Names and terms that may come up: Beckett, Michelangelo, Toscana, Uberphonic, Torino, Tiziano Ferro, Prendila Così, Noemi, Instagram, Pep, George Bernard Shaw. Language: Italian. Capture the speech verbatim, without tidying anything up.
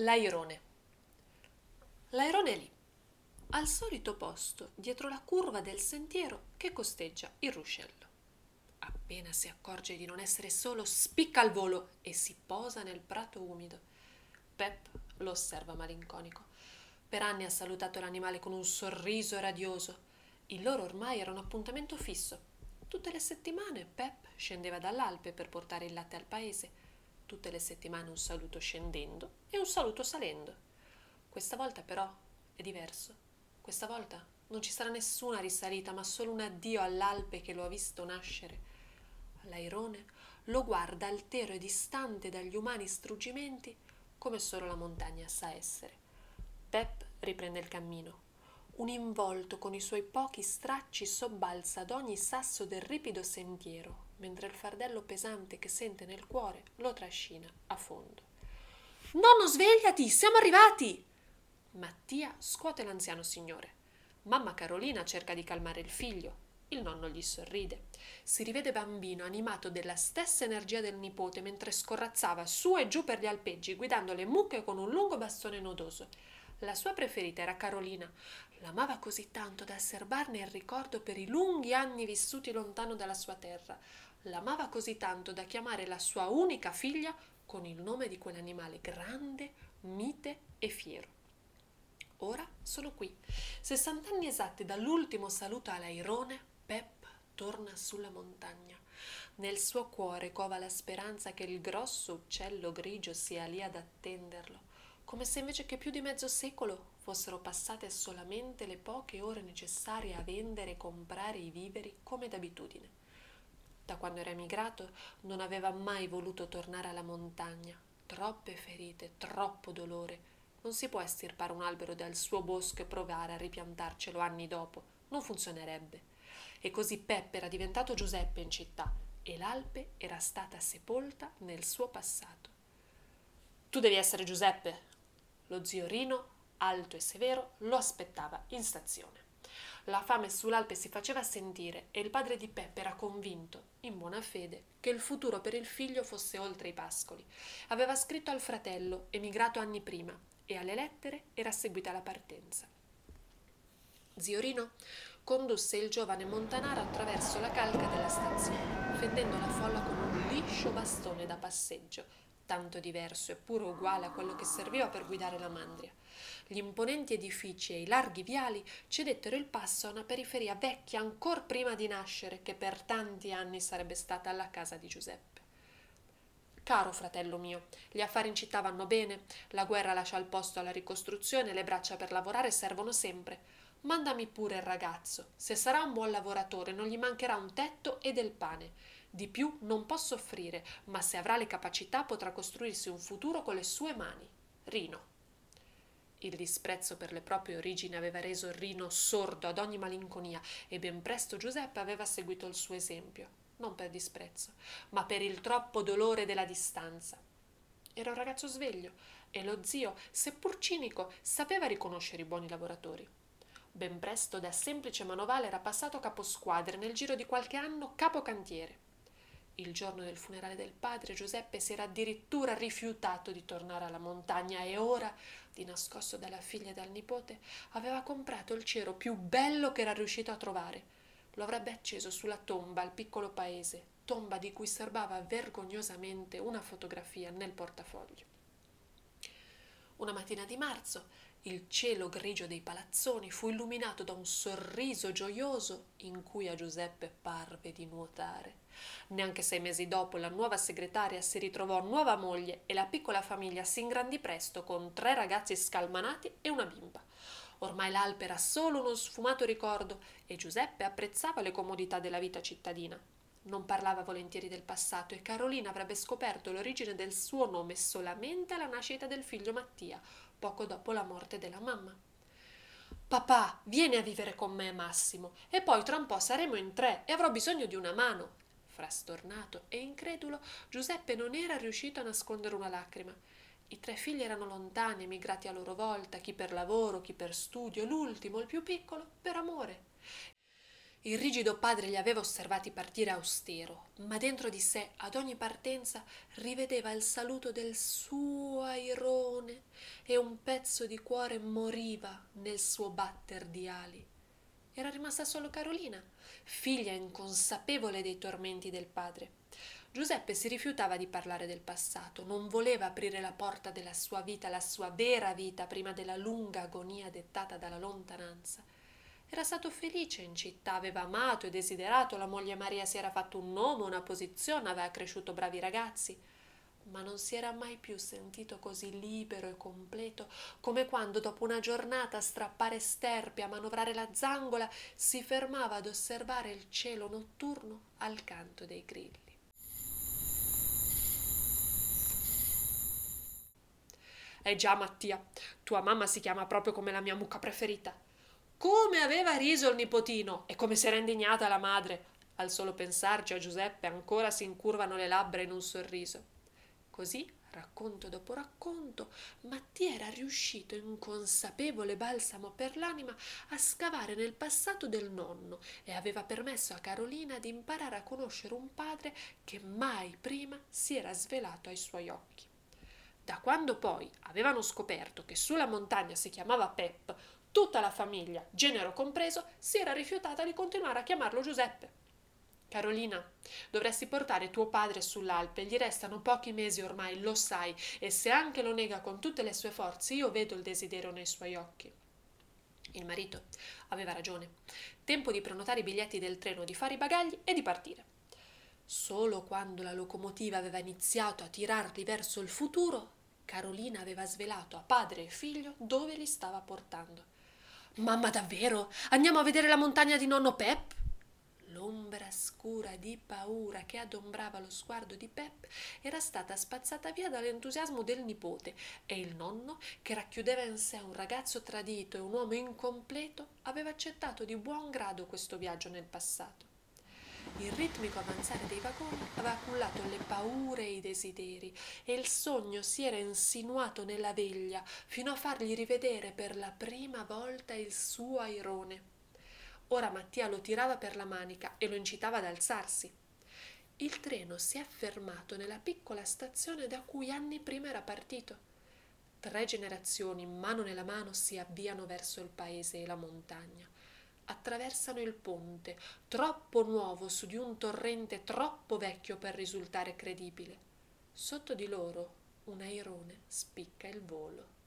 L'airone. L'airone è lì, al solito posto, dietro la curva del sentiero che costeggia il ruscello. Appena si accorge di non essere solo, spicca al volo e si posa nel prato umido. Pep lo osserva malinconico. Per anni ha salutato l'animale con un sorriso radioso. Il loro ormai era un appuntamento fisso. Tutte le settimane Pep scendeva dall'Alpe per portare il latte al paese. Tutte le settimane un saluto scendendo e un saluto salendo. Questa volta però è diverso. Questa volta non ci sarà nessuna risalita, ma solo un addio all'Alpe che lo ha visto nascere. L'airone lo guarda altero e distante dagli umani struggimenti, come solo la montagna sa essere. Pep riprende il cammino. Un involto con i suoi pochi stracci sobbalza ad ogni sasso del ripido sentiero, mentre il fardello pesante che sente nel cuore lo trascina a fondo. «Nonno, svegliati! Siamo arrivati!» Mattia scuote l'anziano signore. Mamma Carolina cerca di calmare il figlio. Il nonno gli sorride. Si rivede bambino, animato della stessa energia del nipote, mentre scorrazzava su e giù per gli alpeggi, guidando le mucche con un lungo bastone nodoso. La sua preferita era Carolina. L'amava così tanto da serbarne il ricordo per i lunghi anni vissuti lontano dalla sua terra. L'amava così tanto da chiamare la sua unica figlia con il nome di quell'animale grande, mite e fiero. Ora sono qui. sessanta anni esatti dall'ultimo saluto all'airone, Pep torna sulla montagna. Nel suo cuore cova la speranza che il grosso uccello grigio sia lì ad attenderlo, come se invece che più di mezzo secolo fossero passate solamente le poche ore necessarie a vendere e comprare i viveri come d'abitudine. Da quando era emigrato non aveva mai voluto tornare alla montagna. Troppe ferite, troppo dolore. Non si può estirpare un albero dal suo bosco e provare a ripiantarcelo anni dopo. Non funzionerebbe. E così Peppe era diventato Giuseppe in città e l'Alpe era stata sepolta nel suo passato. «Tu devi essere Giuseppe!» Lo zio Rino, alto e severo, lo aspettava in stazione. La fame sull'Alpe si faceva sentire e il padre di Peppe era convinto, in buona fede, che il futuro per il figlio fosse oltre i pascoli. Aveva scritto al fratello, emigrato anni prima, e alle lettere era seguita la partenza. Zio Rino condusse il giovane montanaro attraverso la calca della stazione, fendendo la folla con un liscio bastone da passeggio, tanto diverso eppure uguale a quello che serviva per guidare la mandria. Gli imponenti edifici e i larghi viali cedettero il passo a una periferia vecchia ancor prima di nascere, che per tanti anni sarebbe stata la casa di Giuseppe. «Caro fratello mio, gli affari in città vanno bene, la guerra lascia il posto alla ricostruzione, le braccia per lavorare servono sempre. Mandami pure il ragazzo, se sarà un buon lavoratore non gli mancherà un tetto e del pane. Di più non posso offrire, ma se avrà le capacità potrà costruirsi un futuro con le sue mani. Rino». Il disprezzo per le proprie origini aveva reso Rino sordo ad ogni malinconia e ben presto Giuseppe aveva seguito il suo esempio, non per disprezzo, ma per il troppo dolore della distanza. Era un ragazzo sveglio e lo zio, seppur cinico, sapeva riconoscere i buoni lavoratori. Ben presto da semplice manovale era passato caposquadra e nel giro di qualche anno capocantiere. Il giorno del funerale del padre, Giuseppe si era addirittura rifiutato di tornare alla montagna e ora, di nascosto dalla figlia e dal nipote, aveva comprato il cero più bello che era riuscito a trovare. Lo avrebbe acceso sulla tomba al piccolo paese, tomba di cui serbava vergognosamente una fotografia nel portafoglio. Una mattina di marzo, il cielo grigio dei palazzoni fu illuminato da un sorriso gioioso in cui a Giuseppe parve di nuotare. Neanche sei mesi dopo la nuova segretaria si ritrovò nuova moglie e la piccola famiglia si ingrandì presto con tre ragazzi scalmanati e una bimba. Ormai l'Alpe era solo uno sfumato ricordo e Giuseppe apprezzava le comodità della vita cittadina. Non parlava volentieri del passato e Carolina avrebbe scoperto l'origine del suo nome solamente alla nascita del figlio Mattia, poco dopo la morte della mamma. «Papà, vieni a vivere con me, Massimo, e poi tra un po' saremo in tre e avrò bisogno di una mano». Frastornato e incredulo, Giuseppe non era riuscito a nascondere una lacrima. I tre figli erano lontani, emigrati a loro volta, chi per lavoro, chi per studio, l'ultimo, il più piccolo, per amore. Il rigido padre li aveva osservati partire austero, ma dentro di sé, ad ogni partenza, rivedeva il saluto del suo airone e un pezzo di cuore moriva nel suo batter di ali. Era rimasta solo Carolina, figlia inconsapevole dei tormenti del padre. Giuseppe si rifiutava di parlare del passato, non voleva aprire la porta della sua vita, la sua vera vita, prima della lunga agonia dettata dalla lontananza. Era stato felice in città, aveva amato e desiderato, la moglie Maria si era fatto un nome, una posizione, aveva cresciuto bravi ragazzi, ma non si era mai più sentito così libero e completo come quando, dopo una giornata a strappare sterpi, a manovrare la zangola, si fermava ad osservare il cielo notturno al canto dei grilli. Eh già, Mattia, tua mamma si chiama proprio come la mia mucca preferita. Come aveva riso il nipotino e come si era indignata la madre. Al solo pensarci a Giuseppe ancora si incurvano le labbra in un sorriso. Così, racconto dopo racconto, Mattia era riuscito, in consapevole balsamo per l'anima, a scavare nel passato del nonno e aveva permesso a Carolina di imparare a conoscere un padre che mai prima si era svelato ai suoi occhi. Da quando poi avevano scoperto che sulla montagna si chiamava Pep, tutta la famiglia, genero compreso, si era rifiutata di continuare a chiamarlo Giuseppe. Carolina, dovresti portare tuo padre sull'Alpe, gli restano pochi mesi ormai, lo sai, e se anche lo nega con tutte le sue forze, io vedo il desiderio nei suoi occhi. Il marito aveva ragione. Tempo di prenotare i biglietti del treno, di fare i bagagli e di partire. Solo quando la locomotiva aveva iniziato a tirarli verso il futuro, Carolina aveva svelato a padre e figlio dove li stava portando. «Mamma, davvero? Andiamo a vedere la montagna di nonno Pep?» L'ombra scura di paura che adombrava lo sguardo di Pep era stata spazzata via dall'entusiasmo del nipote e il nonno, che racchiudeva in sé un ragazzo tradito e un uomo incompleto, aveva accettato di buon grado questo viaggio nel passato. Il ritmico avanzare dei vagoni aveva cullato le paure e i desideri e il sogno si era insinuato nella veglia fino a fargli rivedere per la prima volta il suo airone. Ora Mattia lo tirava per la manica e lo incitava ad alzarsi. Il treno si è fermato nella piccola stazione da cui anni prima era partito. Tre generazioni, mano nella mano, si avviano verso il paese e la montagna. Attraversano il ponte, troppo nuovo su di un torrente troppo vecchio per risultare credibile. Sotto di loro un airone spicca il volo.